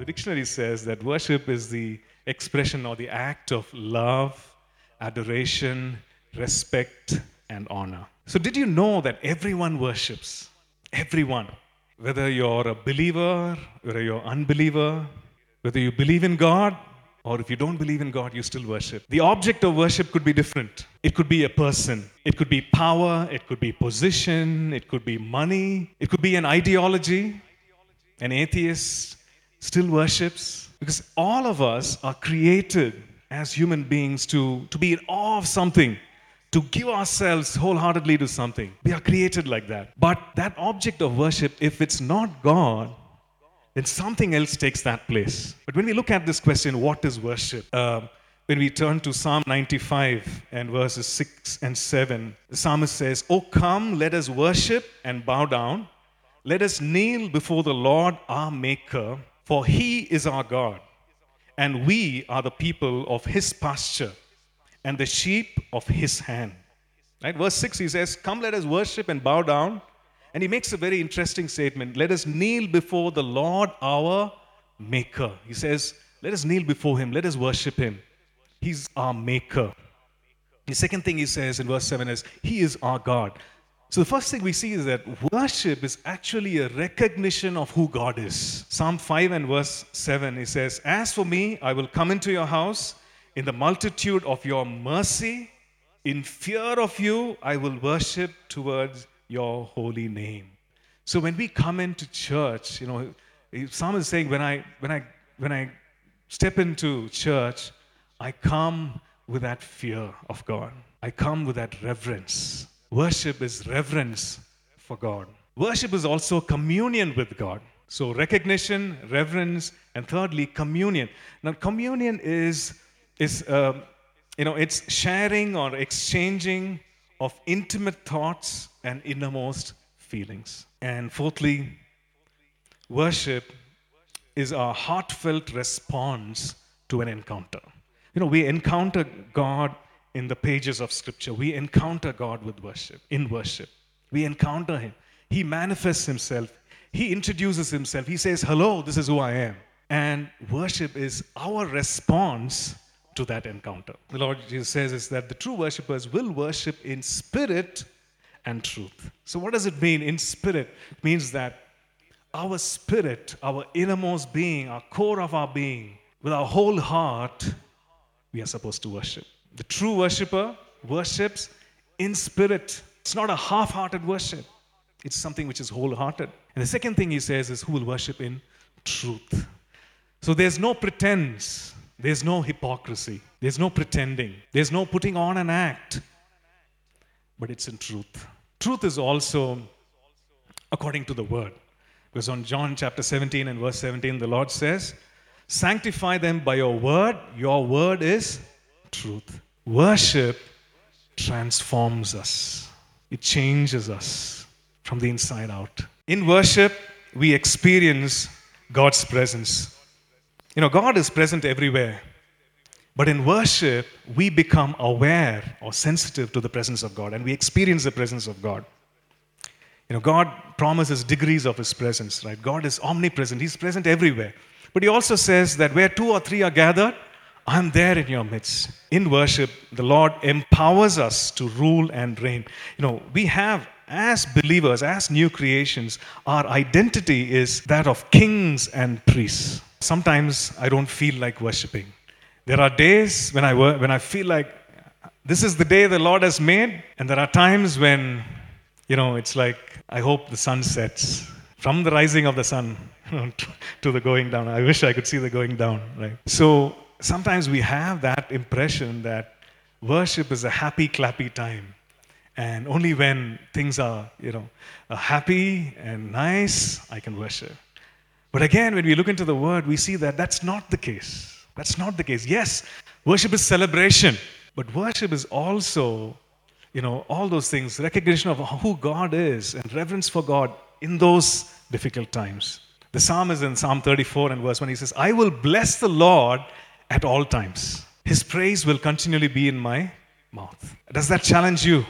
The dictionary says that worship is the expression or the act of love, adoration, respect, and honor. So did you know that everyone worships? Everyone. Whether you're a believer, whether you're an unbeliever, whether you believe in God, or if you don't believe in God, you still worship. The object of worship could be different. It could be a person. It could be power. It could be position. It could be money. It could be an ideology. An atheist still worships. Because all of us are created as human beings to be in awe of something, to give ourselves wholeheartedly to something. We are created like that. But that object of worship, if it's not God, then something else takes that place. But when we look at this question, what is worship? When we turn to Psalm 95 and verses 6 and 7, the psalmist says, "O come, let us worship and bow down. Let us kneel before the Lord our Maker, for He is our God, and we are the people of His pasture, and the sheep of His hand." Right? Verse 6, he says, "Come, let us worship and bow down." And he makes a very interesting statement. Let us kneel before the Lord our Maker. He says, let us kneel before Him. Let us worship Him. He's our Maker. The second thing he says in verse 7 is, He is our God. So the first thing we see is that worship is actually a recognition of who God is. Psalm 5 and verse 7, he says, "As for me, I will come into your house. In the multitude of your mercy, in fear of you, I will worship towards your holy name." So when we come into church, Psalm is saying, when I step into church, I come with that fear of God. I come with that reverence. Worship is reverence for God. Worship is also communion with God. So recognition, reverence, and thirdly, communion. Now, communion is sharing or exchanging of intimate thoughts and innermost feelings. And fourthly, worship is our heartfelt response to an encounter. We encounter God in the pages of Scripture. We encounter God with worship, in worship. We encounter Him. He manifests Himself. He introduces Himself. He says, "Hello, this is who I am." And worship is our response to that encounter. The Lord Jesus says is that the true worshippers will worship in spirit and truth. So what does it mean in spirit? It means that our spirit, our innermost being, our core of our being, with our whole heart, we are supposed to worship. The true worshipper worships in spirit. It's not a half-hearted worship. It's something which is wholehearted. And the second thing he says is who will worship in truth. So there's no pretense. There's no hypocrisy. There's no pretending. There's no putting on an act. But it's in truth. Truth is also according to the Word. Because on John chapter 17 and verse 17, the Lord says, "Sanctify them by your Word. Your Word is truth." Worship transforms us. It changes us from the inside out. In worship, we experience God's presence. God is present everywhere. But in worship, we become aware or sensitive to the presence of God, and we experience the presence of God. God promises degrees of His presence, right? God is omnipresent. He's present everywhere. But He also says that where two or three are gathered, I'm there in your midst. In worship, the Lord empowers us to rule and reign. We have, as believers, as new creations, our identity is that of kings and priests. Sometimes I don't feel like worshiping. There are days when I feel like this is the day the Lord has made, and there are times when, it's like I hope the sun sets. From the rising of the sun to the going down. I wish I could see the going down, right? So sometimes we have that impression that worship is a happy, clappy time. And only when things are, happy and nice, I can worship. But again, when we look into the Word, we see that that's not the case. That's not the case. Yes, worship is celebration. But worship is also, all those things, recognition of who God is and reverence for God in those difficult times. The psalm is in Psalm 34 and verse 1. He says, "I will bless the Lord at all times. His praise will continually be in my mouth." Does that challenge you?